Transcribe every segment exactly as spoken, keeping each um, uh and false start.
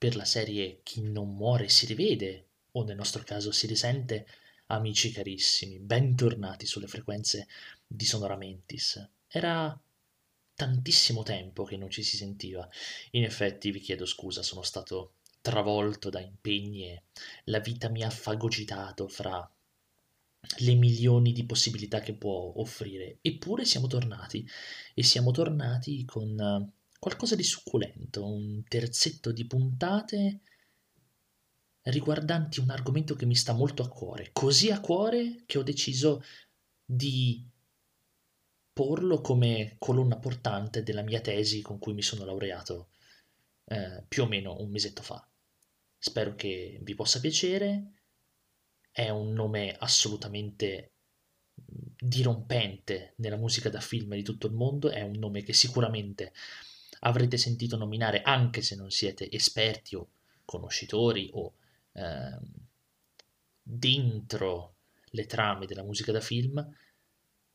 per la serie Chi non muore si rivede, o nel nostro caso si risente, amici carissimi, bentornati sulle frequenze di Sonoramentis. Era tantissimo tempo che non ci si sentiva. In effetti vi chiedo scusa, sono stato travolto da impegni e la vita mi ha fagocitato fra le milioni di possibilità che può offrire. Eppure siamo tornati, e siamo tornati con qualcosa di succulento, un terzetto di puntate riguardanti un argomento che mi sta molto a cuore, così a cuore che ho deciso di porlo come colonna portante della mia tesi con cui mi sono laureato eh, più o meno un mesetto fa. Spero che vi possa piacere. È un nome assolutamente dirompente nella musica da film di tutto il mondo, è un nome che sicuramente avrete sentito nominare anche se non siete esperti o conoscitori o eh, dentro le trame della musica da film.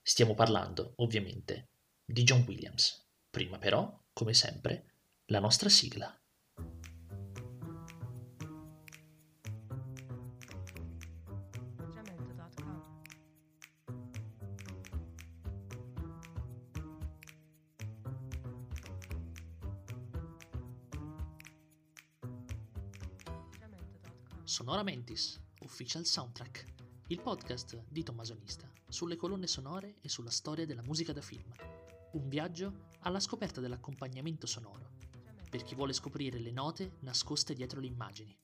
Stiamo parlando ovviamente di John Williams. Prima però, come sempre, la nostra sigla. Sonoramentis, Official Soundtrack, il podcast di Tommasonista sulle colonne sonore e sulla storia della musica da film. Un viaggio alla scoperta dell'accompagnamento sonoro, per chi vuole scoprire le note nascoste dietro le immagini.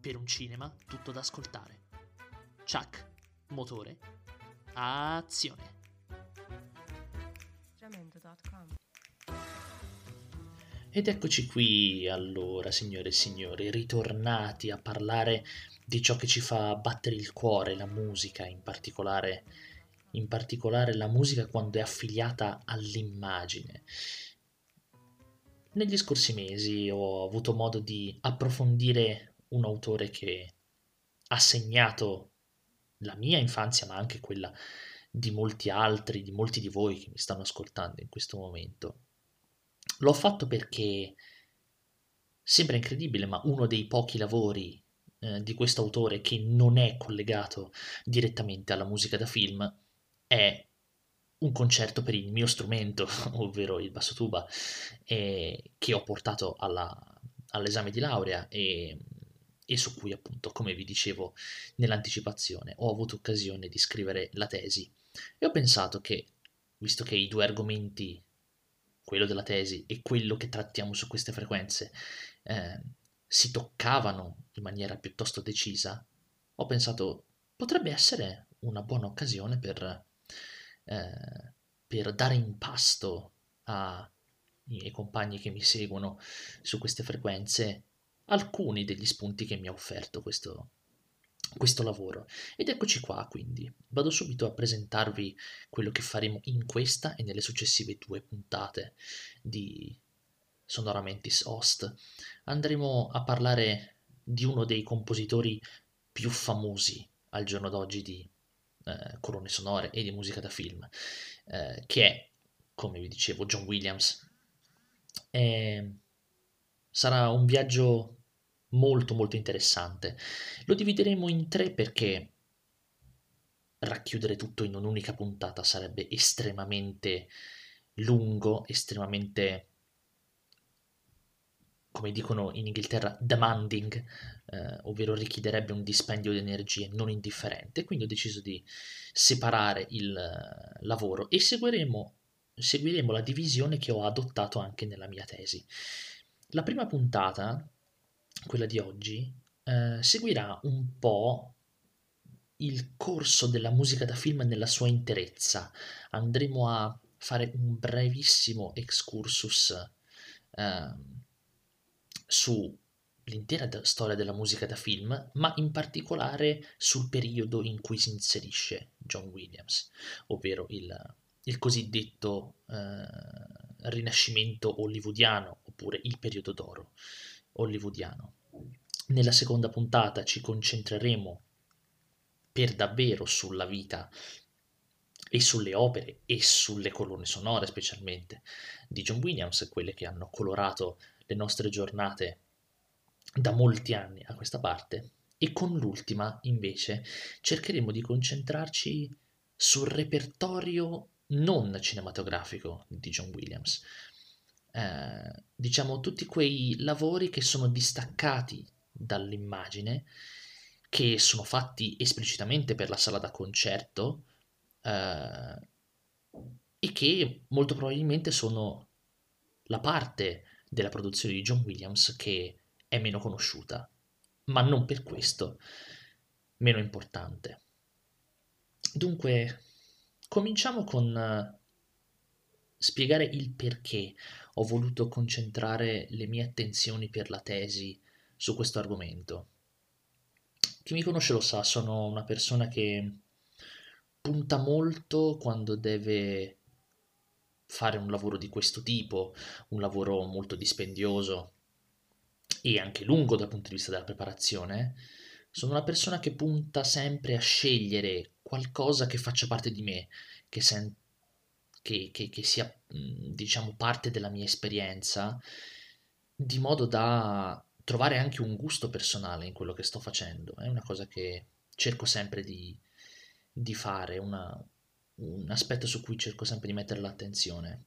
Per un cinema tutto da ascoltare. Ciak, motore, azione. Ed eccoci qui allora, signore e signori, ritornati a parlare di ciò che ci fa battere il cuore, la musica, in particolare, in particolare la musica quando è affiliata all'immagine. Negli scorsi mesi ho avuto modo di approfondire un autore che ha segnato la mia infanzia, ma anche quella di molti altri, di molti di voi che mi stanno ascoltando in questo momento. L'ho fatto perché, sembra incredibile, ma uno dei pochi lavori eh, di questo autore che non è collegato direttamente alla musica da film è un concerto per il mio strumento, ovvero il basso tuba, eh, che ho portato alla, all'esame di laurea e, e su cui, appunto, come vi dicevo nell'anticipazione, ho avuto occasione di scrivere la tesi. E ho pensato che, visto che i due argomenti, quello della tesi e quello che trattiamo su queste frequenze, eh, si toccavano in maniera piuttosto decisa, ho pensato potrebbe essere una buona occasione per, eh, per dare in pasto a, ai compagni che mi seguono su queste frequenze alcuni degli spunti che mi ha offerto questo, questo lavoro. Ed eccoci qua, quindi vado subito a presentarvi quello che faremo in questa e nelle successive due puntate di Sonoramentis Host. Andremo a parlare di uno dei compositori più famosi al giorno d'oggi di eh, colonne sonore e di musica da film, eh, che è, come vi dicevo, John Williams. E sarà un viaggio molto molto interessante. Lo divideremo in tre perché racchiudere tutto in un'unica puntata sarebbe estremamente lungo, estremamente, come dicono in Inghilterra, demanding, eh, ovvero richiederebbe un dispendio di energie non indifferente. Quindi ho deciso di separare il lavoro e seguiremo, seguiremo la divisione che ho adottato anche nella mia tesi. La prima puntata, quella di oggi, eh, seguirà un po' il corso della musica da film nella sua interezza. Andremo a fare un brevissimo excursus eh, sull'intera de- storia della musica da film, ma in particolare sul periodo in cui si inserisce John Williams, ovvero il, il cosiddetto eh, rinascimento hollywoodiano, oppure il periodo d'oro hollywoodiano. Nella seconda puntata ci concentreremo per davvero sulla vita e sulle opere e sulle colonne sonore specialmente di John Williams, quelle che hanno colorato le nostre giornate da molti anni a questa parte, e con l'ultima invece cercheremo di concentrarci sul repertorio non cinematografico di John Williams, eh, diciamo tutti quei lavori che sono distaccati dall'immagine, che sono fatti esplicitamente per la sala da concerto, eh, e che molto probabilmente sono la parte della produzione di John Williams che è meno conosciuta, ma non per questo meno importante. Dunque, cominciamo con spiegare il perché ho voluto concentrare le mie attenzioni per la tesi su questo argomento. Chi mi conosce lo sa, sono una persona che punta molto quando deve fare un lavoro di questo tipo, un lavoro molto dispendioso e anche lungo dal punto di vista della preparazione. Sono una persona che punta sempre a scegliere qualcosa che faccia parte di me, che, sen- che, che, che sia, diciamo, parte della mia esperienza, di modo da trovare anche un gusto personale in quello che sto facendo. È una cosa che cerco sempre di, di fare, una, un aspetto su cui cerco sempre di mettere l'attenzione.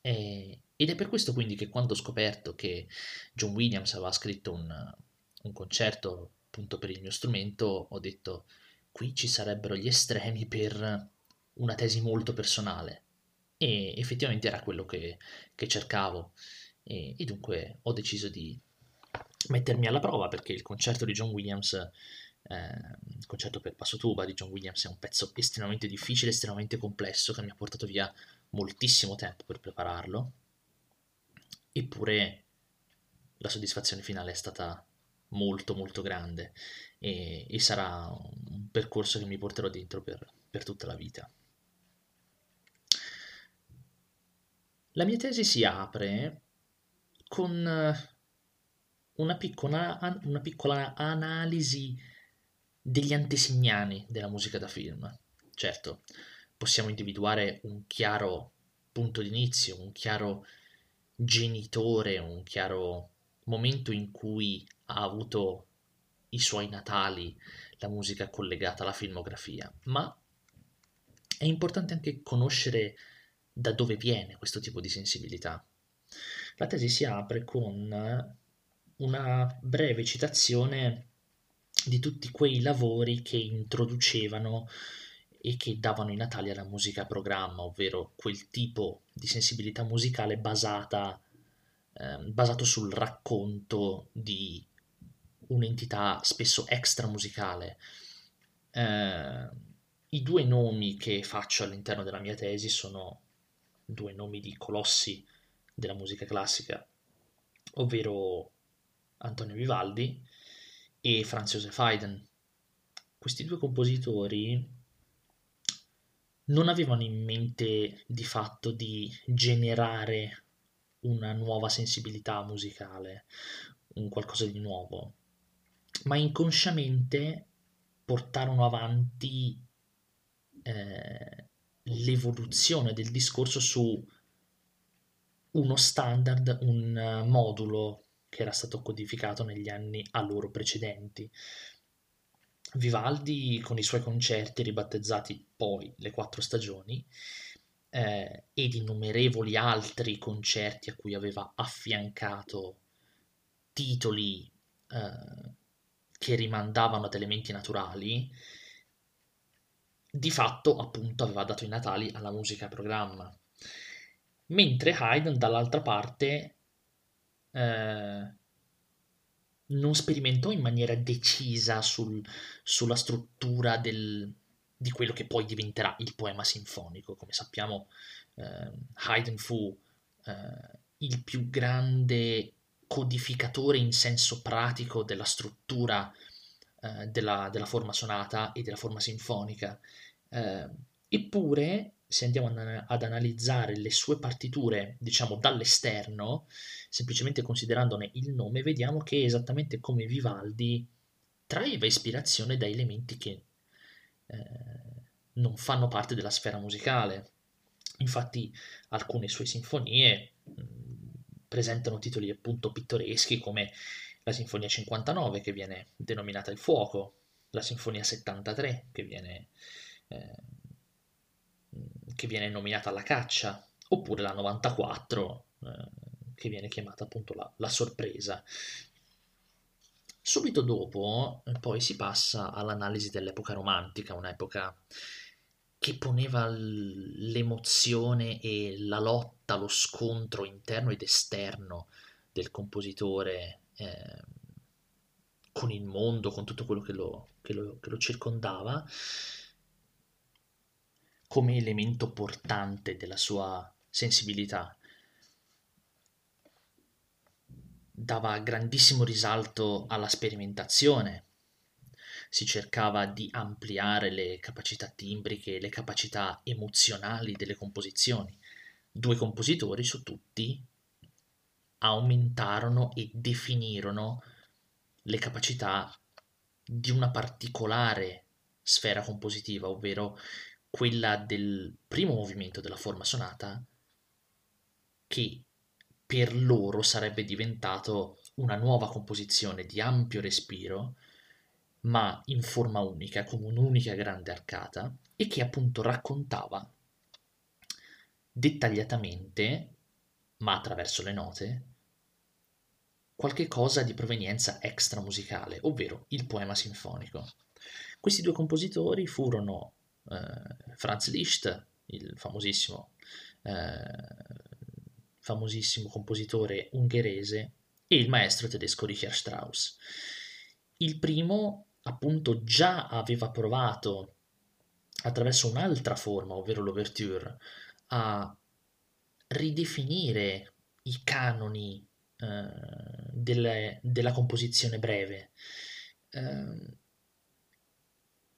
E, ed è per questo quindi che quando ho scoperto che John Williams aveva scritto un, un concerto appunto per il mio strumento, ho detto: qui ci sarebbero gli estremi per una tesi molto personale, e effettivamente era quello che, che cercavo, e, e dunque ho deciso di mettermi alla prova, perché il concerto di John Williams, eh, il concerto per basso tuba di John Williams, è un pezzo estremamente difficile, estremamente complesso, che mi ha portato via moltissimo tempo per prepararlo, eppure la soddisfazione finale è stata molto molto grande, e, e sarà un percorso che mi porterò dentro per, per tutta la vita. La mia tesi si apre con una piccola, una piccola analisi degli antesignani della musica da film. Certo, possiamo individuare un chiaro punto d'inizio, un chiaro genitore, un chiaro momento in cui ha avuto i suoi natali la musica collegata alla filmografia, ma è importante anche conoscere da dove viene questo tipo di sensibilità. La tesi si apre con una breve citazione di tutti quei lavori che introducevano e che davano i natali alla musica a programma, ovvero quel tipo di sensibilità musicale basata eh, basato sul racconto di un'entità spesso extra musicale. Eh, i due nomi che faccio all'interno della mia tesi sono due nomi di colossi della musica classica, ovvero Antonio Vivaldi e Franz Joseph Haydn. Questi due compositori non avevano in mente di fatto di generare una nuova sensibilità musicale, un qualcosa di nuovo, ma inconsciamente portarono avanti eh, l'evoluzione del discorso su uno standard, un modulo che era stato codificato negli anni a loro precedenti. Vivaldi, con i suoi concerti ribattezzati poi Le Quattro Stagioni, eh, ed innumerevoli altri concerti a cui aveva affiancato titoli eh, che rimandavano ad elementi naturali, di fatto appunto aveva dato i natali alla musica a programma, mentre Haydn dall'altra parte eh, non sperimentò in maniera decisa sul, sulla struttura del, di quello che poi diventerà il poema sinfonico. Come sappiamo, eh, Haydn fu eh, il più grande codificatore in senso pratico della struttura eh, della, della forma sonata e della forma sinfonica. Eh, eppure, se andiamo ad analizzare le sue partiture, diciamo dall'esterno, semplicemente considerandone il nome, vediamo che esattamente come Vivaldi traeva ispirazione da elementi che eh, non fanno parte della sfera musicale. Infatti alcune sue sinfonie presentano titoli appunto pittoreschi come la Sinfonia cinquantanove, che viene denominata Il Fuoco, la Sinfonia settantatré, che viene, eh, che viene nominata La Caccia, oppure la novantaquattro, eh, che viene chiamata appunto la, la Sorpresa. Subito dopo poi si passa all'analisi dell'epoca romantica, un'epoca che poneva l'emozione e la lotta, lo scontro interno ed esterno del compositore eh, con il mondo, con tutto quello che lo, che lo, che lo circondava, come elemento portante della sua sensibilità. Dava grandissimo risalto alla sperimentazione, si cercava di ampliare le capacità timbriche e le capacità emozionali delle composizioni. Due compositori su tutti aumentarono e definirono le capacità di una particolare sfera compositiva, ovvero quella del primo movimento della forma sonata, che per loro sarebbe diventato una nuova composizione di ampio respiro, ma in forma unica, come un'unica grande arcata, e che appunto raccontava dettagliatamente, ma attraverso le note, qualche cosa di provenienza extra musicale, ovvero il poema sinfonico. Questi due compositori furono eh, Franz Liszt, il famosissimo... Eh, famosissimo compositore ungherese, e il maestro tedesco Richard Strauss. Il primo appunto già aveva provato attraverso un'altra forma, ovvero l'ouverture, a ridefinire i canoni eh, delle, della composizione breve. Eh,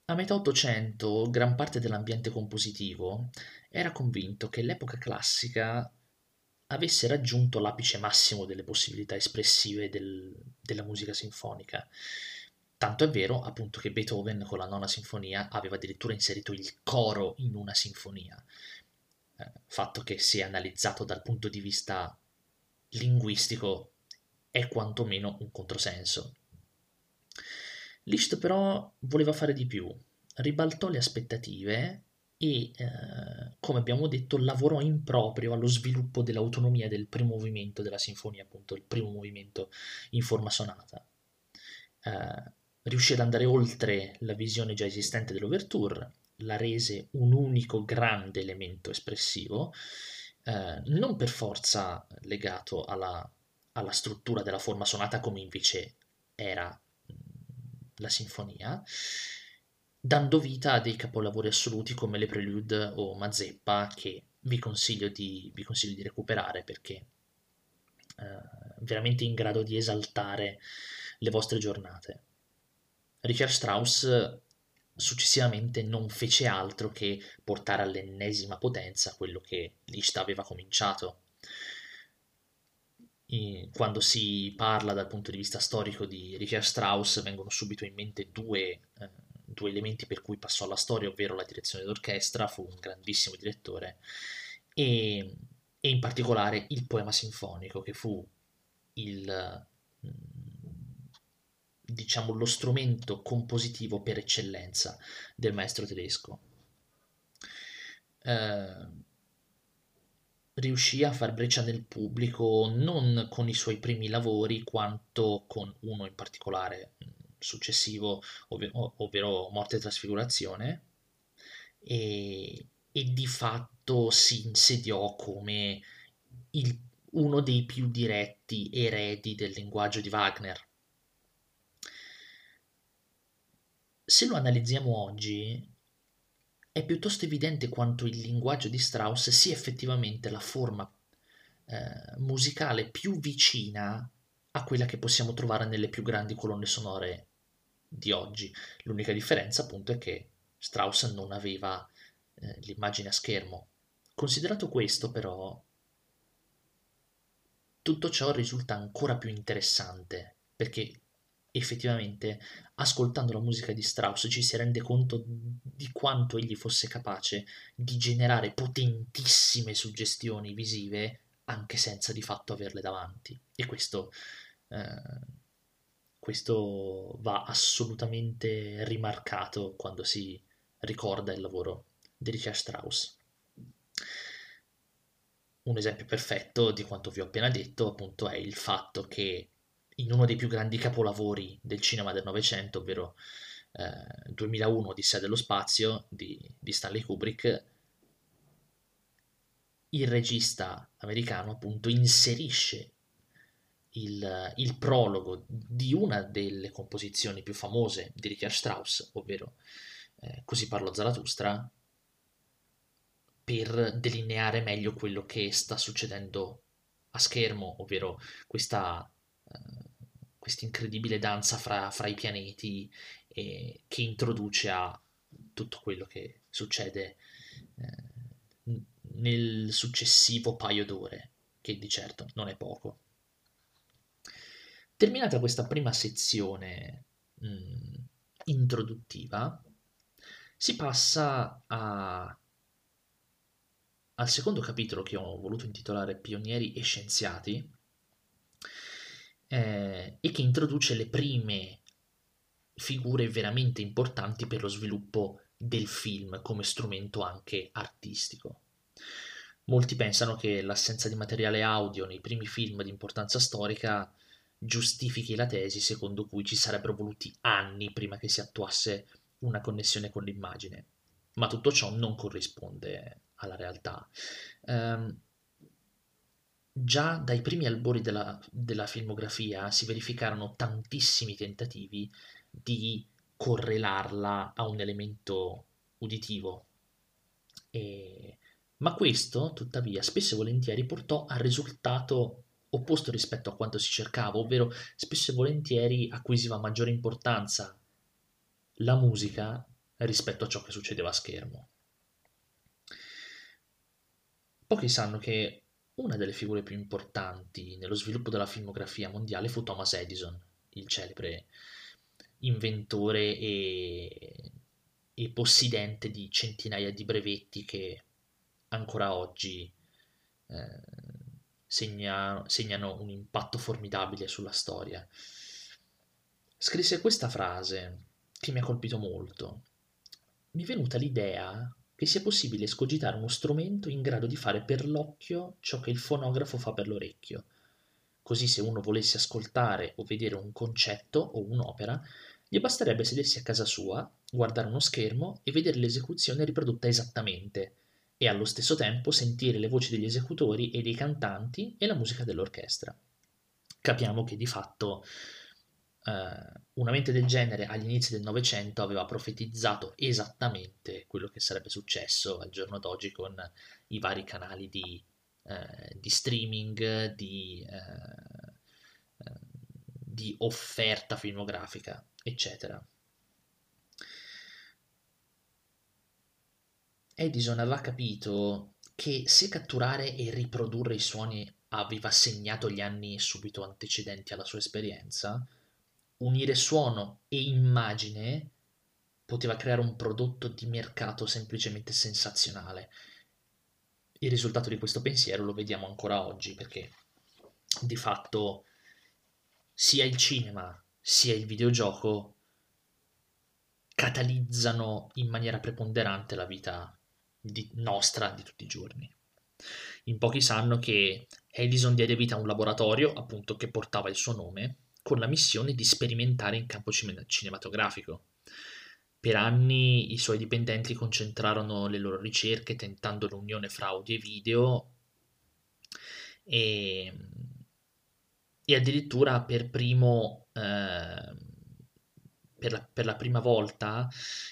a metà Ottocento gran parte dell'ambiente compositivo era convinto che l'epoca classica avesse raggiunto l'apice massimo delle possibilità espressive del, della musica sinfonica. Tanto è vero, appunto, che Beethoven con la nona sinfonia aveva addirittura inserito il coro in una sinfonia, eh, fatto che, se analizzato dal punto di vista linguistico, è quantomeno un controsenso. Liszt però voleva fare di più, ribaltò le aspettative e, eh, come abbiamo detto, lavorò in proprio allo sviluppo dell'autonomia del primo movimento della sinfonia, appunto il primo movimento in forma sonata. Eh, riuscì ad andare oltre la visione già esistente dell'ouverture, la rese un unico grande elemento espressivo, eh, non per forza legato alla, alla struttura della forma sonata come invece era la sinfonia, dando vita a dei capolavori assoluti come le Prelude o Mazeppa, che vi consiglio di, vi consiglio di recuperare, perché eh, veramente in grado di esaltare le vostre giornate. Richard Strauss successivamente non fece altro che portare all'ennesima potenza quello che Liszt aveva cominciato. Quando si parla dal punto di vista storico di Richard Strauss vengono subito in mente due... Eh, due elementi per cui passò alla storia, ovvero la direzione d'orchestra, fu un grandissimo direttore, e, e in particolare il poema sinfonico, che fu il, diciamo, lo strumento compositivo per eccellenza del maestro tedesco. Eh, riuscì a far breccia nel pubblico non con i suoi primi lavori, quanto con uno in particolare successivo, ovvero, ovvero Morte e Trasfigurazione, e, e di fatto si insediò come il, uno dei più diretti eredi del linguaggio di Wagner. Se lo analizziamo oggi, è piuttosto evidente quanto il linguaggio di Strauss sia effettivamente la forma eh, musicale più vicina a quella che possiamo trovare nelle più grandi colonne sonore di oggi. L'unica differenza appunto è che Strauss non aveva eh, l'immagine a schermo. Considerato questo, però, tutto ciò risulta ancora più interessante, perché effettivamente ascoltando la musica di Strauss ci si rende conto di quanto egli fosse capace di generare potentissime suggestioni visive anche senza di fatto averle davanti, e questo, eh, questo va assolutamente rimarcato quando si ricorda il lavoro di Richard Strauss. Un esempio perfetto di quanto vi ho appena detto, appunto, è il fatto che in uno dei più grandi capolavori del cinema del Novecento, ovvero eh, duemilauno Odissea dello spazio di, di Stanley Kubrick, il regista americano appunto inserisce il, il prologo di una delle composizioni più famose di Richard Strauss, ovvero eh, Così parlo Zarathustra, per delineare meglio quello che sta succedendo a schermo, ovvero questa questa incredibile danza fra, fra i pianeti eh, che introduce a tutto quello che succede eh, nel successivo paio d'ore, che di certo non è poco. Terminata questa prima sezione mh, introduttiva, si passa a... al secondo capitolo, che ho voluto intitolare Pionieri e Scienziati, eh, e che introduce le prime figure veramente importanti per lo sviluppo del film come strumento anche artistico. Molti pensano che l'assenza di materiale audio nei primi film di importanza storica giustifichi la tesi secondo cui ci sarebbero voluti anni prima che si attuasse una connessione con l'immagine, ma tutto ciò non corrisponde alla realtà. Um, già dai primi albori della, della filmografia si verificarono tantissimi tentativi di correlarla a un elemento uditivo, e... ma questo tuttavia spesso e volentieri portò al risultato opposto rispetto a quanto si cercava, ovvero spesso e volentieri acquisiva maggiore importanza la musica rispetto a ciò che succedeva a schermo. Pochi sanno che una delle figure più importanti nello sviluppo della filmografia mondiale fu Thomas Edison, il celebre inventore e, e possidente di centinaia di brevetti che ancora oggi eh, segna, segnano un impatto formidabile sulla storia. Scrisse questa frase che mi ha colpito molto. Mi è venuta l'idea che sia possibile escogitare uno strumento in grado di fare per l'occhio ciò che il fonografo fa per l'orecchio. Così, se uno volesse ascoltare o vedere un concetto o un'opera, gli basterebbe sedersi a casa sua, guardare uno schermo e vedere l'esecuzione riprodotta esattamente, e allo stesso tempo sentire le voci degli esecutori e dei cantanti e la musica dell'orchestra. Capiamo che di fatto una mente del genere agli inizi del Novecento aveva profetizzato esattamente quello che sarebbe successo al giorno d'oggi con i vari canali di, eh, di streaming, di, eh, di offerta filmografica, eccetera. Edison aveva capito che se catturare e riprodurre i suoni aveva segnato gli anni subito antecedenti alla sua esperienza, unire suono e immagine poteva creare un prodotto di mercato semplicemente sensazionale. Il risultato di questo pensiero lo vediamo ancora oggi, perché di fatto sia il cinema sia il videogioco catalizzano in maniera preponderante la vita di, nostra di tutti i giorni. In pochi sanno che Edison diede vita a un laboratorio, appunto, che portava il suo nome, con la missione di sperimentare in campo cinematografico. Per anni i suoi dipendenti concentrarono le loro ricerche tentando l'unione fra audio e video, e, e addirittura per primo eh, per, la, per la prima volta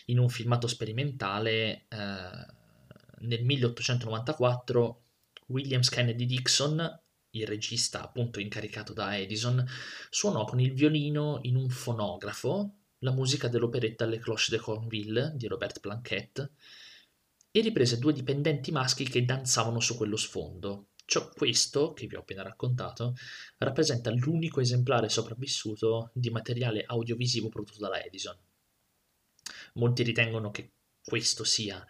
in un filmato sperimentale eh, nel milleottocentonovantaquattro William Kennedy Dickson, il regista appunto incaricato da Edison, suonò con il violino in un fonografo la musica dell'operetta Les Cloches de Corneville di Robert Planquette e riprese due dipendenti maschi che danzavano su quello sfondo. Ciò, questo che vi ho appena raccontato, rappresenta l'unico esemplare sopravvissuto di materiale audiovisivo prodotto dalla Edison. Molti ritengono che questo sia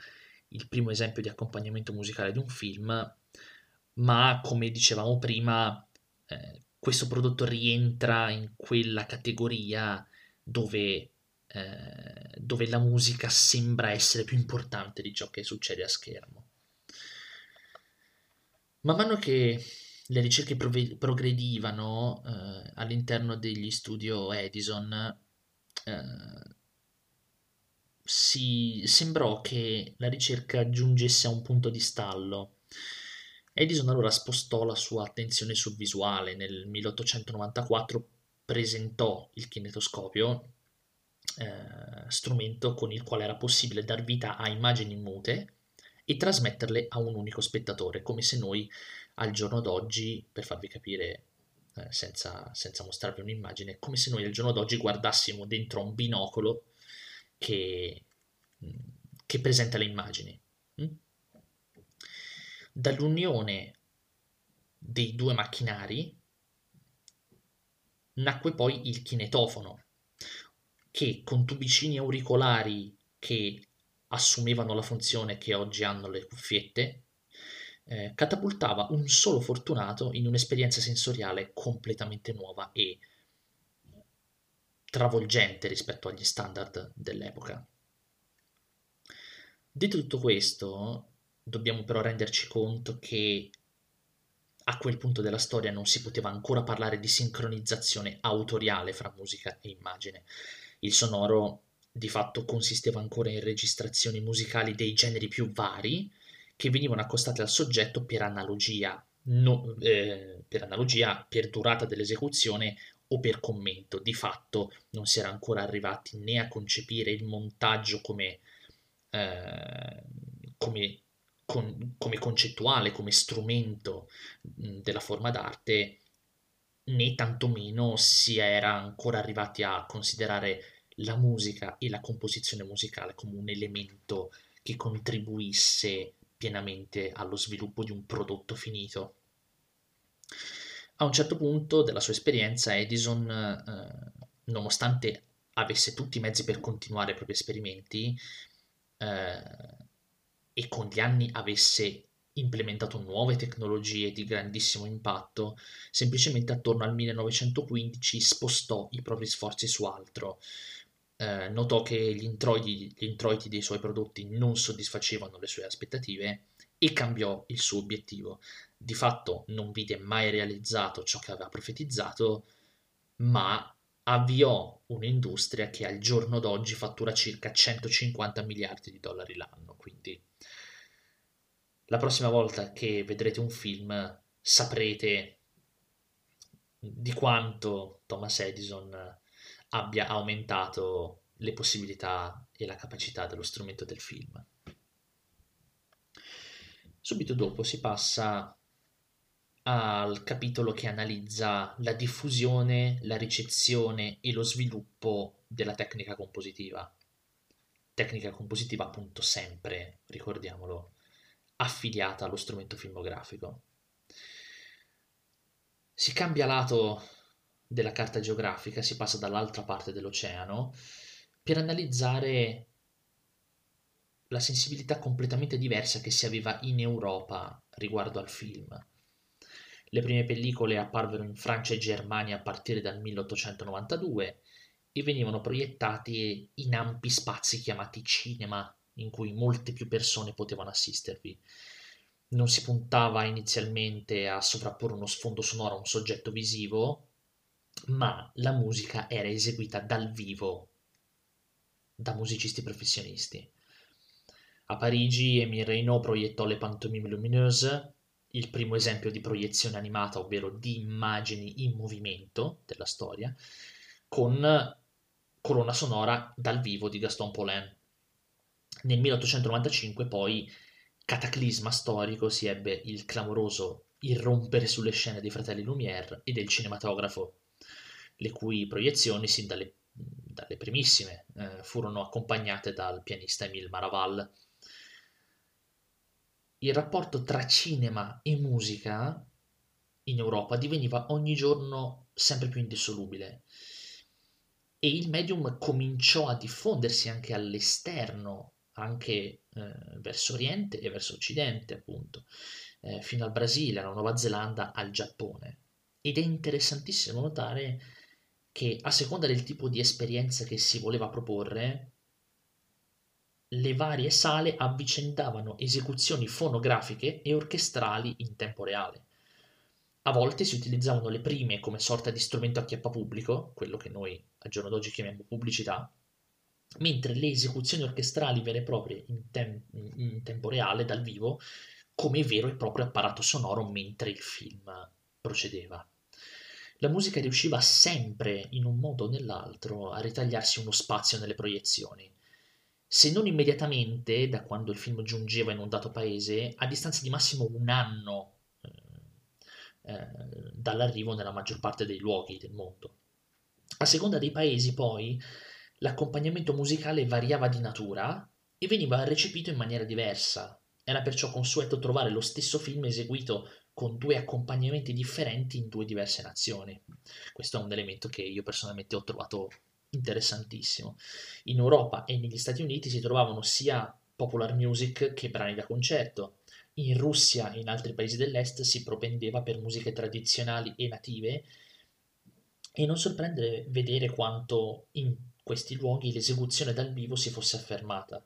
il primo esempio di accompagnamento musicale di un film, ma come dicevamo prima, eh, questo prodotto rientra in quella categoria dove, eh, dove la musica sembra essere più importante di ciò che succede a schermo. Man mano che le ricerche prov- progredivano eh, all'interno degli studio Edison, eh, si sembrò che la ricerca giungesse a un punto di stallo. Edison allora spostò la sua attenzione sul visuale. Nel milleottocentonovantaquattro presentò il kinetoscopio, eh, strumento con il quale era possibile dar vita a immagini mute e trasmetterle a un unico spettatore, come se noi al giorno d'oggi, per farvi capire eh, senza, senza mostrarvi un'immagine, come se noi al giorno d'oggi guardassimo dentro un binocolo che, che presenta le immagini. Dall'unione dei due macchinari nacque poi il kinetofono, che con tubicini auricolari che assumevano la funzione che oggi hanno le cuffiette, eh, catapultava un solo fortunato in un'esperienza sensoriale completamente nuova e travolgente rispetto agli standard dell'epoca. Detto tutto questo, dobbiamo però renderci conto che a quel punto della storia non si poteva ancora parlare di sincronizzazione autoriale fra musica e immagine. Il sonoro di fatto consisteva ancora in registrazioni musicali dei generi più vari che venivano accostate al soggetto per analogia, no, eh, per analogia, per durata dell'esecuzione o per commento. Di fatto non si era ancora arrivati né a concepire il montaggio come, eh, come, con, come concettuale, come strumento mh, della forma d'arte, né tantomeno si era ancora arrivati a considerare la musica e la composizione musicale come un elemento che contribuisse pienamente allo sviluppo di un prodotto finito. A un certo punto della sua esperienza Edison, eh, nonostante avesse tutti i mezzi per continuare i propri esperimenti, eh, e con gli anni avesse implementato nuove tecnologie di grandissimo impatto, semplicemente attorno al millenovecentoquindici spostò i propri sforzi su altro. Eh, notò che gli introiti, gli introiti dei suoi prodotti non soddisfacevano le sue aspettative e cambiò il suo obiettivo. Di fatto non vide mai realizzato ciò che aveva profetizzato, ma avviò un'industria che al giorno d'oggi fattura circa centocinquanta miliardi di dollari l'anno. Quindi la prossima volta che vedrete un film saprete di quanto Thomas Edison abbia aumentato le possibilità e la capacità dello strumento del film. Subito dopo si passa al capitolo che analizza la diffusione, la ricezione e lo sviluppo della tecnica compositiva. Tecnica compositiva, appunto, sempre, ricordiamolo, affiliata allo strumento filmografico. Si cambia lato della carta geografica, si passa dall'altra parte dell'oceano per analizzare la sensibilità completamente diversa che si aveva in Europa riguardo al film. Le prime pellicole apparvero in Francia e Germania a partire dal milleottocentonovantadue e venivano proiettate in ampi spazi chiamati cinema, in cui molte più persone potevano assistervi. Non si puntava inizialmente a sovrapporre uno sfondo sonoro a un soggetto visivo, ma la musica era eseguita dal vivo da musicisti professionisti. A Parigi, Émile Reynaud proiettò Le Pantomime Lumineuse, il primo esempio di proiezione animata, ovvero di immagini in movimento della storia, con colonna sonora dal vivo di Gaston Paulin. Nel milleottocentonovantacinque poi, cataclisma storico, si ebbe il clamoroso irrompere sulle scene dei fratelli Lumière e del cinematografo, le cui proiezioni sin dalle, dalle primissime eh, furono accompagnate dal pianista Émile Maraval. Il rapporto tra cinema e musica in Europa diveniva ogni giorno sempre più indissolubile e il medium cominciò a diffondersi anche all'esterno, anche eh, verso Oriente e verso Occidente, appunto, eh, fino al Brasile, alla Nuova Zelanda, al Giappone. Ed è interessantissimo notare che a seconda del tipo di esperienza che si voleva proporre, le varie sale avvicendavano esecuzioni fonografiche e orchestrali in tempo reale. A volte si utilizzavano le prime come sorta di strumento a acchiappa pubblico, quello che noi al giorno d'oggi chiamiamo pubblicità, mentre le esecuzioni orchestrali vere e proprie in, tem- in tempo reale, dal vivo, come vero e proprio apparato sonoro mentre il film procedeva. La musica riusciva sempre, in un modo o nell'altro, a ritagliarsi uno spazio nelle proiezioni. Se non immediatamente, da quando il film giungeva in un dato paese, a distanza di massimo un anno dall'arrivo nella maggior parte dei luoghi del mondo. A seconda dei paesi, poi, l'accompagnamento musicale variava di natura e veniva recepito in maniera diversa. Era perciò consueto trovare lo stesso film eseguito con due accompagnamenti differenti in due diverse nazioni. Questo è un elemento che io personalmente ho trovato interessantissimo. In Europa e negli Stati Uniti si trovavano sia popular music che brani da concerto. In Russia e in altri paesi dell'est si propendeva per musiche tradizionali e native, e non sorprende vedere quanto in questi luoghi l'esecuzione dal vivo si fosse affermata.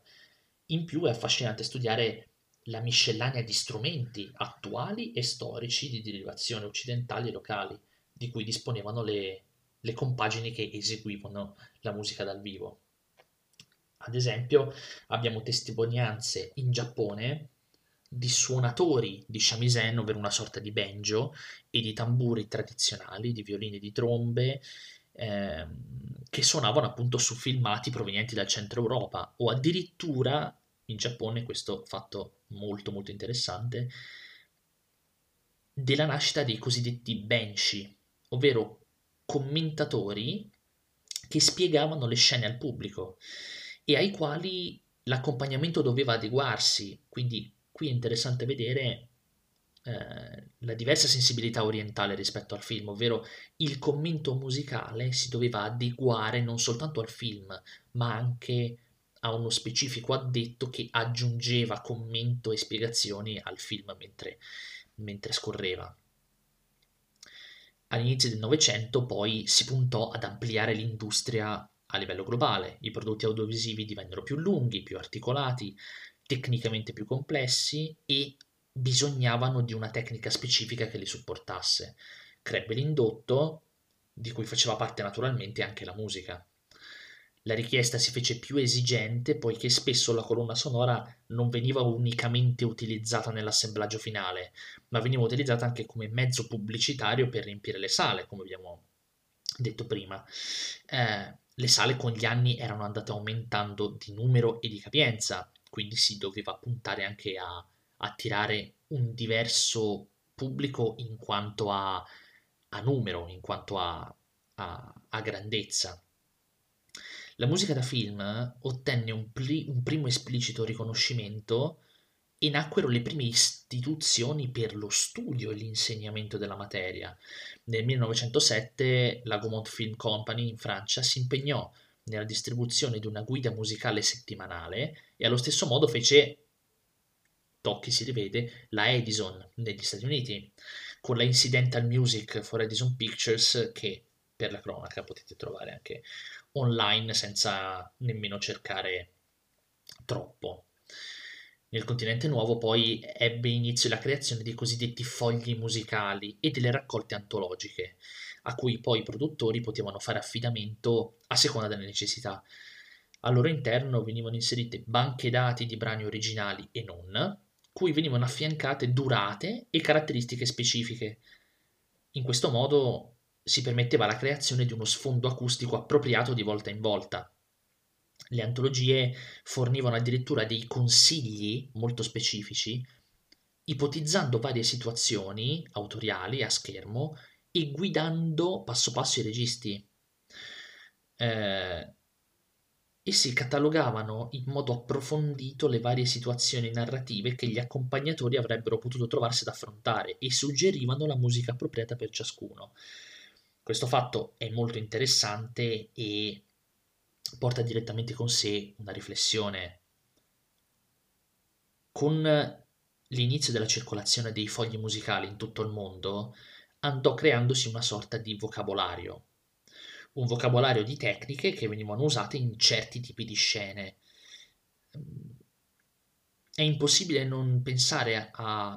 In più è affascinante studiare la miscellanea di strumenti attuali e storici di derivazione occidentali e locali, di cui disponevano le, le compagini che eseguivano la musica dal vivo. Ad esempio, abbiamo testimonianze in Giappone di suonatori di shamisen, ovvero una sorta di banjo, e di tamburi tradizionali, di violini, di trombe, ehm, che suonavano appunto su filmati provenienti dal centro Europa, o addirittura in Giappone, questo fatto molto molto interessante, della nascita dei cosiddetti benshi, ovvero commentatori che spiegavano le scene al pubblico e ai quali l'accompagnamento doveva adeguarsi, quindi qui è interessante vedere eh, la diversa sensibilità orientale rispetto al film, ovvero il commento musicale si doveva adeguare non soltanto al film, ma anche a uno specifico addetto che aggiungeva commento e spiegazioni al film mentre, mentre scorreva. All'inizio del Novecento poi si puntò ad ampliare l'industria a livello globale, i prodotti audiovisivi divennero più lunghi, più articolati, tecnicamente più complessi e bisognavano di una tecnica specifica che li supportasse. Crebbe l'indotto, di cui faceva parte naturalmente anche la musica. La richiesta si fece più esigente poiché spesso la colonna sonora non veniva unicamente utilizzata nell'assemblaggio finale, ma veniva utilizzata anche come mezzo pubblicitario per riempire le sale, come abbiamo detto prima. Eh, le sale con gli anni erano andate aumentando di numero e di capienza, quindi si doveva puntare anche a attirare un diverso pubblico in quanto a, a numero, in quanto a, a, a grandezza. La musica da film ottenne un, pli, un primo esplicito riconoscimento e nacquero le prime istituzioni per lo studio e l'insegnamento della materia. Nel millenovecentosette la Gaumont Film Company in Francia si impegnò nella distribuzione di una guida musicale settimanale e allo stesso modo fece, tocchi si rivede, la Edison negli Stati Uniti, con la Incidental Music for Edison Pictures, che per la cronaca potete trovare anche online senza nemmeno cercare troppo. Nel continente nuovo poi ebbe inizio la creazione dei cosiddetti fogli musicali e delle raccolte antologiche, a cui poi i produttori potevano fare affidamento a seconda delle necessità. Al loro interno venivano inserite banche dati di brani originali e non, cui venivano affiancate durate e caratteristiche specifiche. In questo modo si permetteva la creazione di uno sfondo acustico appropriato di volta in volta. Le antologie fornivano addirittura dei consigli molto specifici, ipotizzando varie situazioni autoriali a schermo e guidando passo passo i registi. Eh, essi catalogavano in modo approfondito le varie situazioni narrative che gli accompagnatori avrebbero potuto trovarsi ad affrontare e suggerivano la musica appropriata per ciascuno. Questo fatto è molto interessante e porta direttamente con sé una riflessione. Con L'inizio della circolazione dei fogli musicali in tutto il mondo andò creandosi una sorta di vocabolario, un vocabolario di tecniche che venivano usate in certi tipi di scene. È impossibile non pensare a,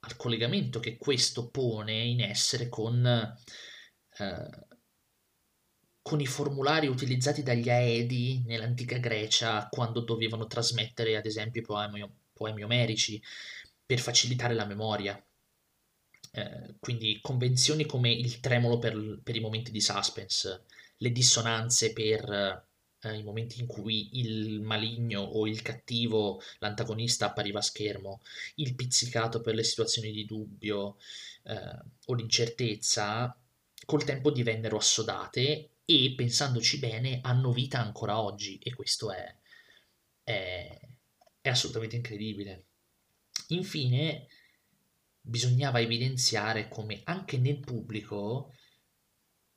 al collegamento che questo pone in essere con, eh, con i formulari utilizzati dagli aedi nell'antica Grecia quando dovevano trasmettere, ad esempio, poemi, poemi omerici per facilitare la memoria. Eh, quindi convenzioni come il tremolo per, per i momenti di suspense, le dissonanze per... i momenti in cui il maligno o il cattivo, l'antagonista, appariva a schermo, il pizzicato per le situazioni di dubbio eh, o l'incertezza, col tempo divennero assodate e, pensandoci bene, hanno vita ancora oggi, e questo è, è, è assolutamente incredibile. Infine, bisognava evidenziare come anche nel pubblico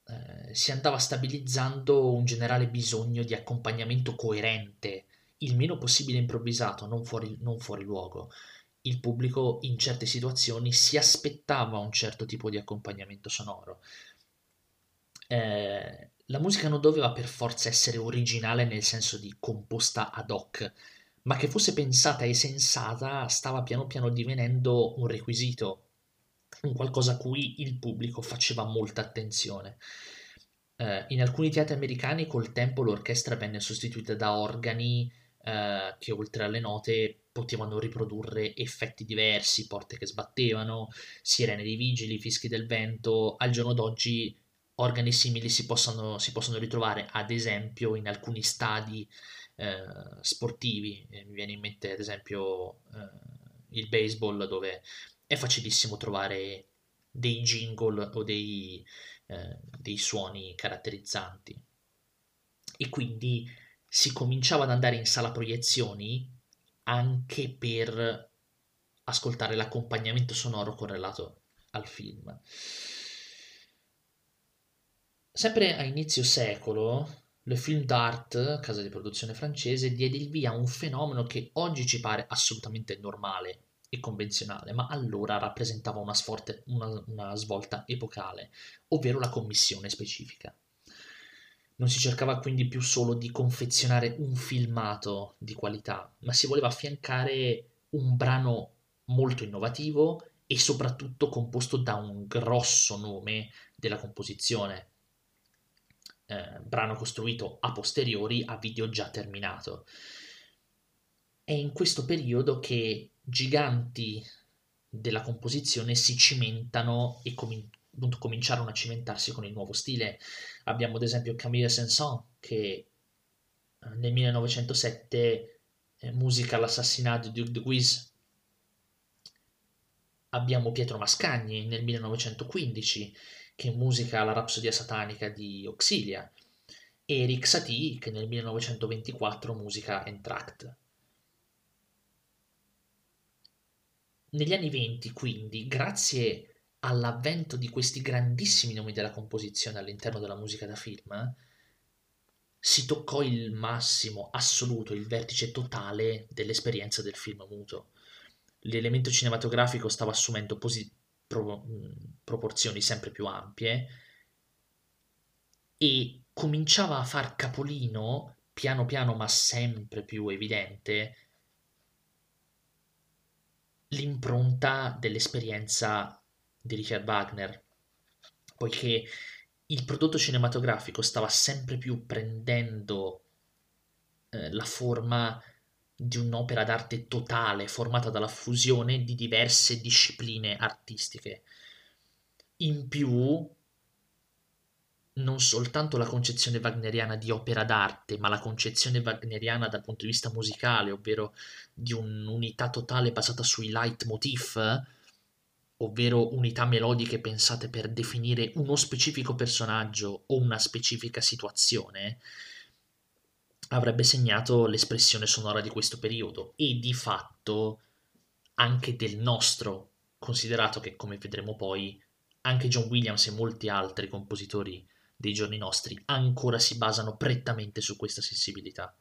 Uh, si andava stabilizzando un generale bisogno di accompagnamento coerente, il meno possibile improvvisato, non fuori, non fuori luogo. Il pubblico in certe situazioni si aspettava un certo tipo di accompagnamento sonoro. Uh, la musica non doveva per forza essere originale nel senso di composta ad hoc, ma che fosse pensata e sensata stava piano piano divenendo un requisito, un qualcosa a cui il pubblico faceva molta attenzione. Eh, in alcuni teatri americani col tempo l'orchestra venne sostituita da organi eh, che oltre alle note potevano riprodurre effetti diversi, porte che sbattevano, sirene dei vigili, fischi del vento. Al giorno d'oggi organi simili si possono, si possono ritrovare ad esempio in alcuni stadi eh, sportivi. Eh, mi viene in mente ad esempio eh, il baseball, dove è facilissimo trovare dei jingle o dei, eh, dei suoni caratterizzanti. E quindi si cominciava ad andare in sala proiezioni anche per ascoltare l'accompagnamento sonoro correlato al film. Sempre a inizio secolo, le Film d'Art, casa di produzione francese, diede il via a un fenomeno che oggi ci pare assolutamente normale, convenzionale, ma allora rappresentava una, sforte, una, una svolta epocale, ovvero la commissione specifica. Non si cercava quindi più solo di confezionare un filmato di qualità, ma si voleva affiancare un brano molto innovativo e soprattutto composto da un grosso nome della composizione, eh, brano costruito a posteriori a video già terminato. È in questo periodo che giganti della composizione si cimentano e com- cominciarono a cimentarsi con il nuovo stile. Abbiamo ad esempio Camille Saint-Saëns che nel millenovecentosette eh, musica L'assassinat de Duc de Guise. Abbiamo Pietro Mascagni nel millenovecentoquindici che musica La rapsodia satanica di Oxilia, e Erik Satie che nel millenovecentoventiquattro musica Entract. Negli anni venti, quindi, grazie all'avvento di questi grandissimi nomi della composizione all'interno della musica da film, si toccò il massimo assoluto, il vertice totale dell'esperienza del film muto. L'elemento cinematografico stava assumendo posi- pro- proporzioni sempre più ampie e cominciava a far capolino, piano piano ma sempre più evidente, l'impronta dell'esperienza di Richard Wagner, poiché il prodotto cinematografico stava sempre più prendendo eh, la forma di un'opera d'arte totale, formata dalla fusione di diverse discipline artistiche. In più, non soltanto la concezione wagneriana di opera d'arte, ma la concezione wagneriana dal punto di vista musicale, ovvero di un'unità totale basata sui leitmotiv, ovvero unità melodiche pensate per definire uno specifico personaggio o una specifica situazione, avrebbe segnato l'espressione sonora di questo periodo e di fatto anche del nostro, considerato che, come vedremo poi, anche John Williams e molti altri compositori dei giorni nostri ancora si basano prettamente su questa sensibilità.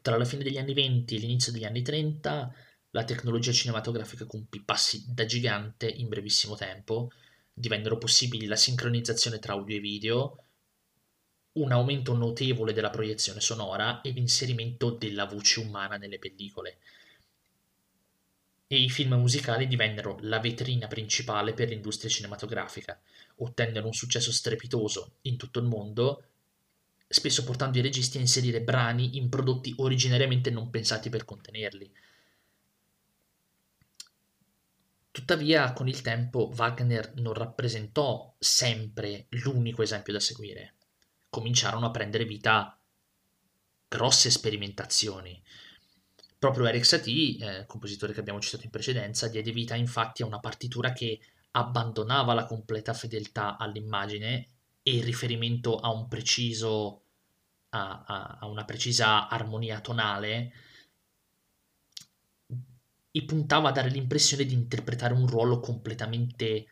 Tra la fine degli anni venti e l'inizio degli anni trenta la tecnologia cinematografica compì passi da gigante in brevissimo tempo, divennero possibili la sincronizzazione tra audio e video, un aumento notevole della proiezione sonora e l'inserimento della voce umana nelle pellicole. E i film musicali divennero la vetrina principale per l'industria cinematografica, ottennero un successo strepitoso in tutto il mondo, spesso portando i registi a inserire brani in prodotti originariamente non pensati per contenerli. Tuttavia, con il tempo, Wagner non rappresentò sempre l'unico esempio da seguire. Cominciarono a prendere vita grosse sperimentazioni. Proprio Erik Satie, eh, compositore che abbiamo citato in precedenza, diede vita infatti a una partitura che abbandonava la completa fedeltà all'immagine e il riferimento a un preciso a, a, a una precisa armonia tonale, e puntava a dare l'impressione di interpretare un ruolo completamente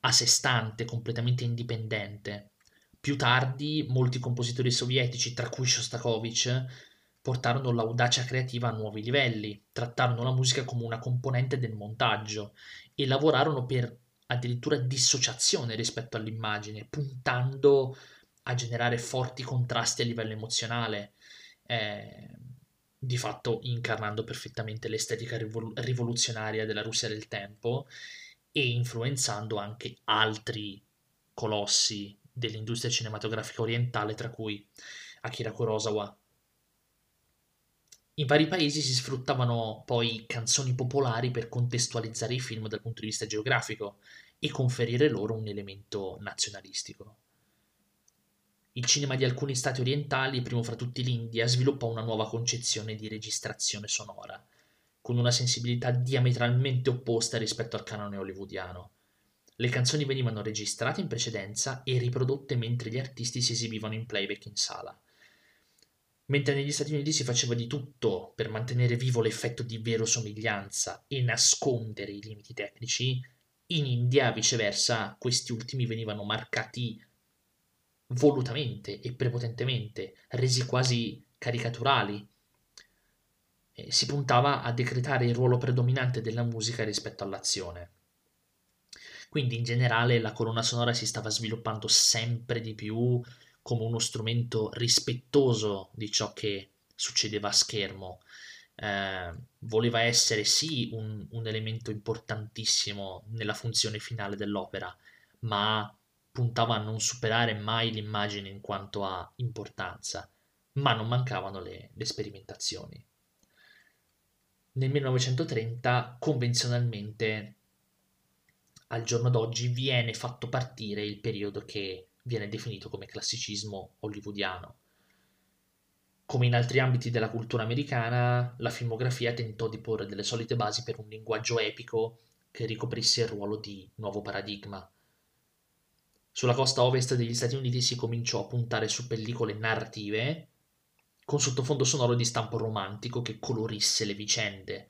a sé stante, completamente indipendente. Più tardi molti compositori sovietici, tra cui Shostakovich, portarono l'audacia creativa a nuovi livelli, trattarono la musica come una componente del montaggio e lavorarono per addirittura dissociazione rispetto all'immagine, puntando a generare forti contrasti a livello emozionale, eh, di fatto incarnando perfettamente l'estetica rivol- rivoluzionaria della Russia del tempo e influenzando anche altri colossi dell'industria cinematografica orientale, tra cui Akira Kurosawa. In vari paesi si sfruttavano poi canzoni popolari per contestualizzare i film dal punto di vista geografico e conferire loro un elemento nazionalistico. Il cinema di alcuni stati orientali, primo fra tutti l'India, sviluppò una nuova concezione di registrazione sonora, con una sensibilità diametralmente opposta rispetto al canone hollywoodiano. Le canzoni venivano registrate in precedenza e riprodotte mentre gli artisti si esibivano in playback in sala. Mentre negli Stati Uniti si faceva di tutto per mantenere vivo l'effetto di verosomiglianza e nascondere i limiti tecnici, in India, viceversa, questi ultimi venivano marcati volutamente e prepotentemente, resi quasi caricaturali. E si puntava a decretare il ruolo predominante della musica rispetto all'azione. Quindi, in generale, la colonna sonora si stava sviluppando sempre di più come uno strumento rispettoso di ciò che succedeva a schermo. Eh, voleva essere sì un, un elemento importantissimo nella funzione finale dell'opera, ma puntava a non superare mai l'immagine in quanto a importanza, ma non mancavano le, le sperimentazioni. Nel millenovecentotrenta, convenzionalmente, al giorno d'oggi, viene fatto partire il periodo che viene definito come classicismo hollywoodiano. Come in altri ambiti della cultura americana, la filmografia tentò di porre delle solite basi per un linguaggio epico che ricoprisse il ruolo di nuovo paradigma. Sulla costa ovest degli Stati Uniti si cominciò a puntare su pellicole narrative con sottofondo sonoro di stampo romantico che colorisse le vicende.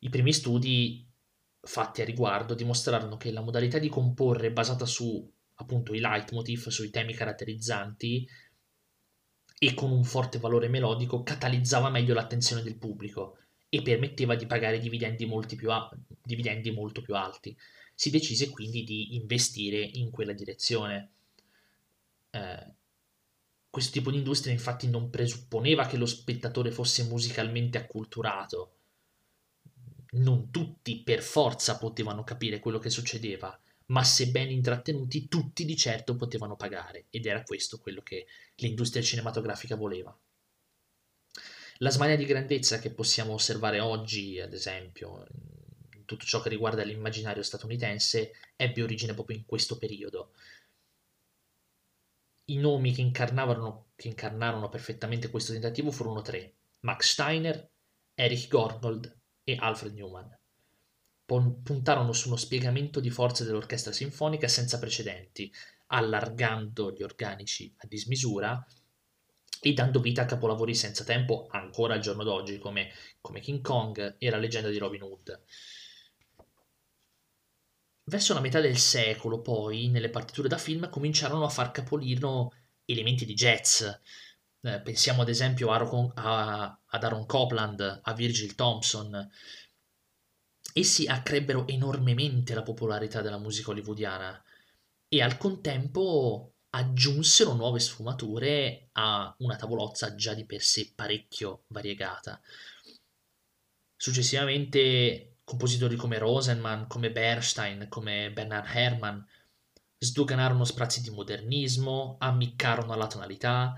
I primi studi fatti a riguardo dimostrarono che la modalità di comporre basata su appunto i leitmotiv, sui temi caratterizzanti e con un forte valore melodico catalizzava meglio l'attenzione del pubblico e permetteva di pagare dividendi, molti più a- dividendi molto più alti. Si decise quindi di investire in quella direzione. Eh, questo tipo di industria infatti non presupponeva che lo spettatore fosse musicalmente acculturato. Non tutti per forza potevano capire quello che succedeva, ma se ben intrattenuti tutti di certo potevano pagare, ed era questo quello che l'industria cinematografica voleva. La smania di grandezza che possiamo osservare oggi, ad esempio, in tutto ciò che riguarda l'immaginario statunitense, ebbe origine proprio in questo periodo. I nomi che incarnavano, che incarnarono perfettamente questo tentativo furono tre: Max Steiner, Erich Gornold e Alfred Newman. Puntarono su uno spiegamento di forze dell'orchestra sinfonica senza precedenti, allargando gli organici a dismisura e dando vita a capolavori senza tempo ancora al giorno d'oggi, come, come King Kong e la leggenda di Robin Hood. Verso la metà del secolo, poi, nelle partiture da film cominciarono a far capolino elementi di jazz, Eh, pensiamo ad esempio a Aaron, a, ad Aaron Copland, a Virgil Thompson. Essi accrebbero enormemente la popolarità della musica hollywoodiana e al contempo aggiunsero nuove sfumature a una tavolozza già di per sé parecchio variegata. Successivamente compositori come Rosenman, come Bernstein, come Bernard Herrmann sdoganarono sprazzi di modernismo, ammiccarono alla tonalità,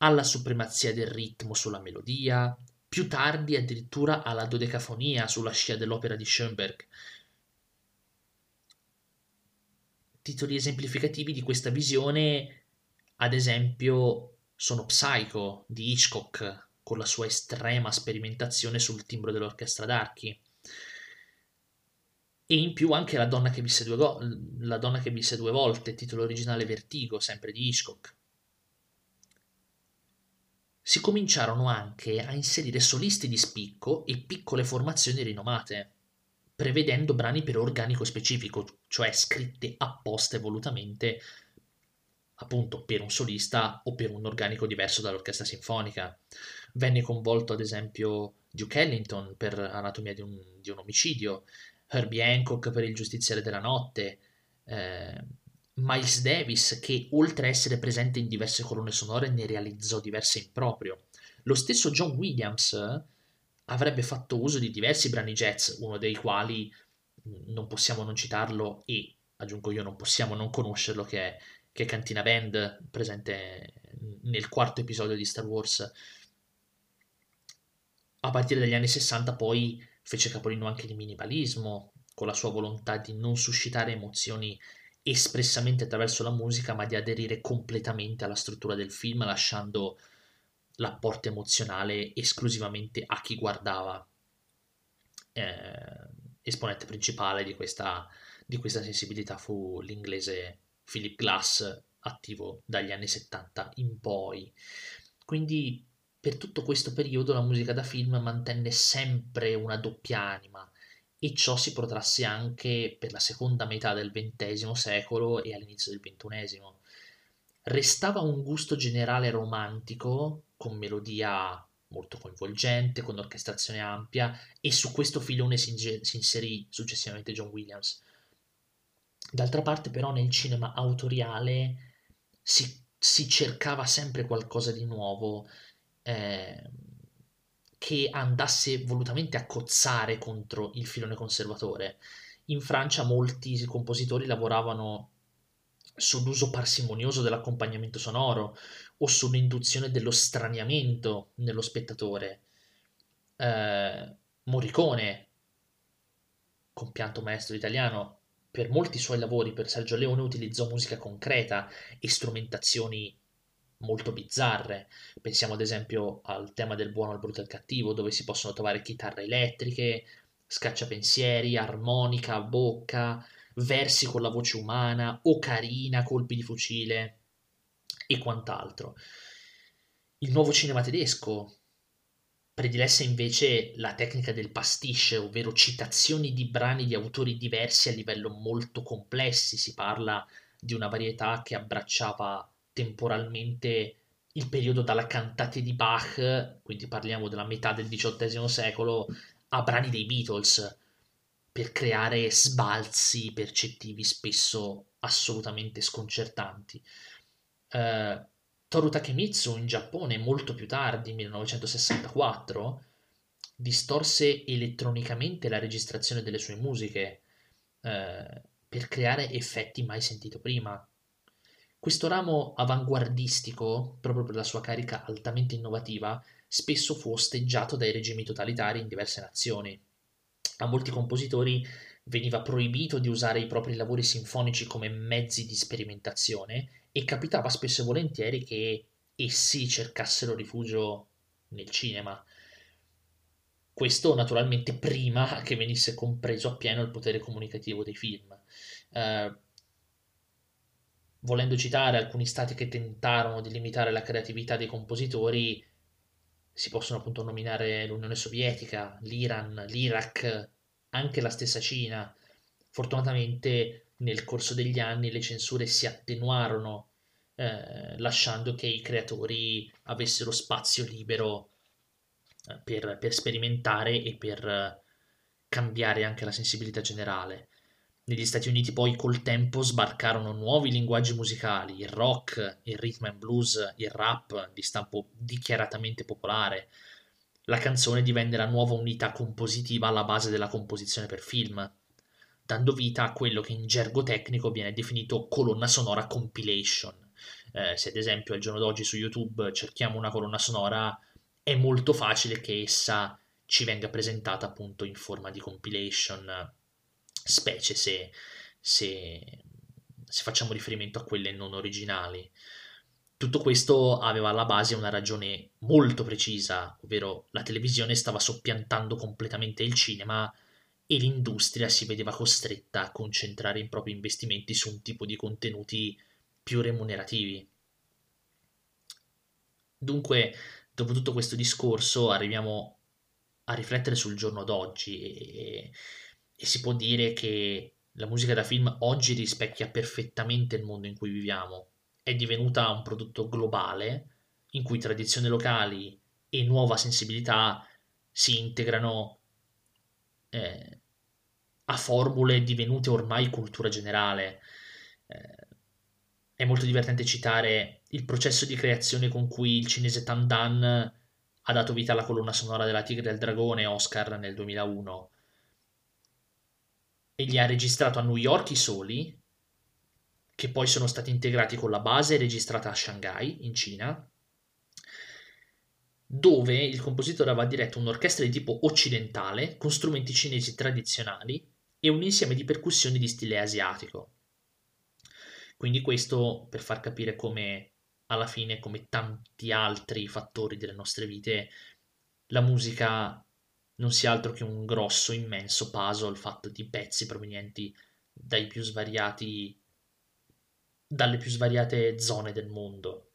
alla supremazia del ritmo sulla melodia, più tardi addirittura alla dodecafonia sulla scia dell'opera di Schoenberg. Titoli esemplificativi di questa visione, ad esempio, sono Psycho di Hitchcock, con la sua estrema sperimentazione sul timbro dell'orchestra d'archi, e in più anche La donna che visse due, go- la donna che visse due volte, titolo originale Vertigo, sempre di Hitchcock. Si cominciarono anche a inserire solisti di spicco e piccole formazioni rinomate, prevedendo brani per organico specifico, cioè scritte apposta e volutamente appunto per un solista o per un organico diverso dall'orchestra sinfonica. Venne coinvolto ad esempio Duke Ellington per Anatomia di un, di un omicidio, Herbie Hancock per Il giustiziere della notte, eh, Miles Davis, che oltre a essere presente in diverse colonne sonore ne realizzò diverse in proprio. Lo stesso John Williams avrebbe fatto uso di diversi brani jazz, uno dei quali non possiamo non citarlo e, aggiungo io, non possiamo non conoscerlo, che è, che è Cantina Band, presente nel quarto episodio di Star Wars. A partire dagli anni sessanta poi fece capolino anche il minimalismo, con la sua volontà di non suscitare emozioni espressamente attraverso la musica, ma di aderire completamente alla struttura del film, lasciando l'apporto emozionale esclusivamente a chi guardava. Eh, esponente principale di questa, di questa sensibilità fu l'inglese Philip Glass, attivo dagli anni settanta in poi. Quindi per tutto questo periodo la musica da film mantenne sempre una doppia anima, e ciò si protrasse anche per la seconda metà del ventesimo secolo e all'inizio del ventunesimo. Restava un gusto generale romantico, con melodia molto coinvolgente, con orchestrazione ampia, e su questo filone si, inge- si inserì successivamente John Williams. D'altra parte però nel cinema autoriale si, si cercava sempre qualcosa di nuovo, Eh, che andasse volutamente a cozzare contro il filone conservatore. In Francia molti compositori lavoravano sull'uso parsimonioso dell'accompagnamento sonoro o sull'induzione dello straniamento nello spettatore. Eh, Morricone, compianto maestro italiano, per molti suoi lavori per Sergio Leone utilizzò musica concreta e strumentazioni molto bizzarre. Pensiamo ad esempio al tema del buono, al brutto e al cattivo, dove si possono trovare chitarre elettriche, scacciapensieri, armonica a bocca, versi con la voce umana, ocarina, colpi di fucile e quant'altro. Il nuovo cinema tedesco predilesse invece la tecnica del pastiche, ovvero citazioni di brani di autori diversi a livello molto complessi. Si parla di una varietà che abbracciava temporalmente il periodo dalla cantate di Bach, quindi parliamo della metà del diciottesimo secolo, a brani dei Beatles, per creare sbalzi percettivi spesso assolutamente sconcertanti. Uh, Toru Takemitsu in Giappone, molto più tardi, millenovecentosessantaquattro, distorse elettronicamente la registrazione delle sue musiche uh, per creare effetti mai sentiti prima. Questo ramo avanguardistico, proprio per la sua carica altamente innovativa, spesso fu osteggiato dai regimi totalitari in diverse nazioni. A molti compositori veniva proibito di usare i propri lavori sinfonici come mezzi di sperimentazione e capitava spesso e volentieri che essi cercassero rifugio nel cinema. Questo naturalmente prima che venisse compreso appieno il potere comunicativo dei film. Eh, Volendo citare alcuni stati che tentarono di limitare la creatività dei compositori, si possono appunto nominare l'Unione Sovietica, l'Iran, l'Iraq, anche la stessa Cina. Fortunatamente nel corso degli anni le censure si attenuarono eh, lasciando che i creatori avessero spazio libero eh, per, per sperimentare e per eh, cambiare anche la sensibilità generale. Negli Stati Uniti poi col tempo sbarcarono nuovi linguaggi musicali, il rock, il rhythm and blues, il rap di stampo dichiaratamente popolare. La canzone divenne la nuova unità compositiva alla base della composizione per film, dando vita a quello che in gergo tecnico viene definito colonna sonora compilation. Eh, se ad esempio al giorno d'oggi su YouTube cerchiamo una colonna sonora, è molto facile che essa ci venga presentata appunto in forma di compilation, specie se, se, se facciamo riferimento a quelle non originali. Tutto questo aveva alla base una ragione molto precisa, ovvero la televisione stava soppiantando completamente il cinema e l'industria si vedeva costretta a concentrare i propri investimenti su un tipo di contenuti più remunerativi. Dunque, dopo tutto questo discorso, arriviamo a riflettere sul giorno d'oggi e... E si può dire che la musica da film oggi rispecchia perfettamente il mondo in cui viviamo. È divenuta un prodotto globale in cui tradizioni locali e nuova sensibilità si integrano eh, a formule divenute ormai cultura generale. Eh, è molto divertente citare il processo di creazione con cui il cinese Tan Dan ha dato vita alla colonna sonora della Tigre e del Dragone, Oscar nel duemilauno. E li ha registrato a New York i soli, che poi sono stati integrati con la base registrata a Shanghai, in Cina, dove il compositore aveva diretto un'orchestra di tipo occidentale con strumenti cinesi tradizionali e un insieme di percussioni di stile asiatico. Quindi questo per far capire come, alla fine, come tanti altri fattori delle nostre vite, la musica non sia altro che un grosso, immenso puzzle fatto di pezzi provenienti dai più svariati, dalle più svariate zone del mondo.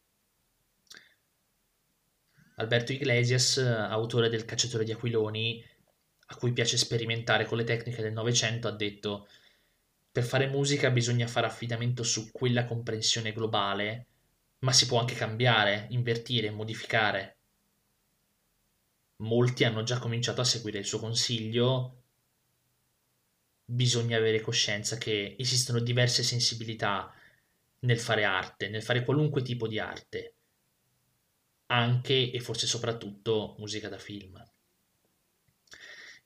Alberto Iglesias, autore del Cacciatore di Aquiloni, a cui piace sperimentare con le tecniche del Novecento, ha detto: per fare musica bisogna fare affidamento su quella comprensione globale, ma si può anche cambiare, invertire, modificare. Molti hanno già cominciato a seguire il suo consiglio. Bisogna avere coscienza che esistono diverse sensibilità nel fare arte, nel fare qualunque tipo di arte, anche e forse soprattutto musica da film.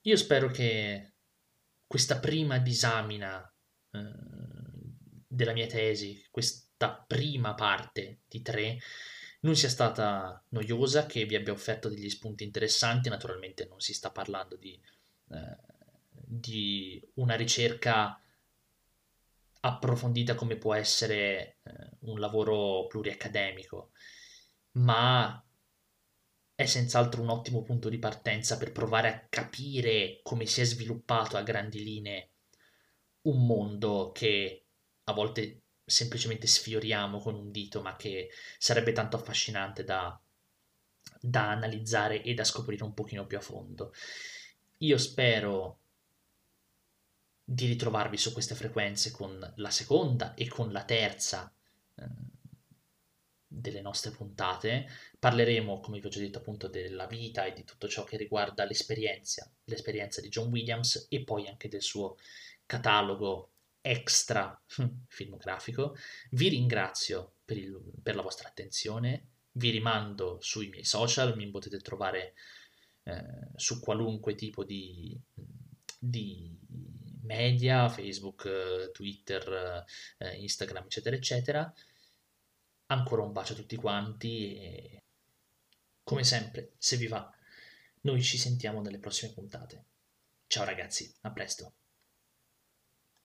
Io spero che questa prima disamina eh, della mia tesi, questa prima parte di tre, non sia stata noiosa, che vi abbia offerto degli spunti interessanti. Naturalmente non si sta parlando di, eh, di una ricerca approfondita come può essere eh, un lavoro pluriaccademico, ma è senz'altro un ottimo punto di partenza per provare a capire come si è sviluppato a grandi linee un mondo che a volte semplicemente sfioriamo con un dito, ma che sarebbe tanto affascinante da, da analizzare e da scoprire un pochino più a fondo. Io spero di ritrovarvi su queste frequenze con la seconda e con la terza eh, delle nostre puntate. Parleremo, come vi ho già detto, appunto della vita e di tutto ciò che riguarda l'esperienza, l'esperienza di John Williams, e poi anche del suo catalogo extra filmografico. Vi ringrazio per, il, per la vostra attenzione, vi rimando sui miei social, mi potete trovare eh, su qualunque tipo di, di media, Facebook, Twitter, eh, Instagram, eccetera, eccetera. Ancora un bacio a tutti quanti e, come sempre, se vi va, noi ci sentiamo nelle prossime puntate. Ciao ragazzi, a presto.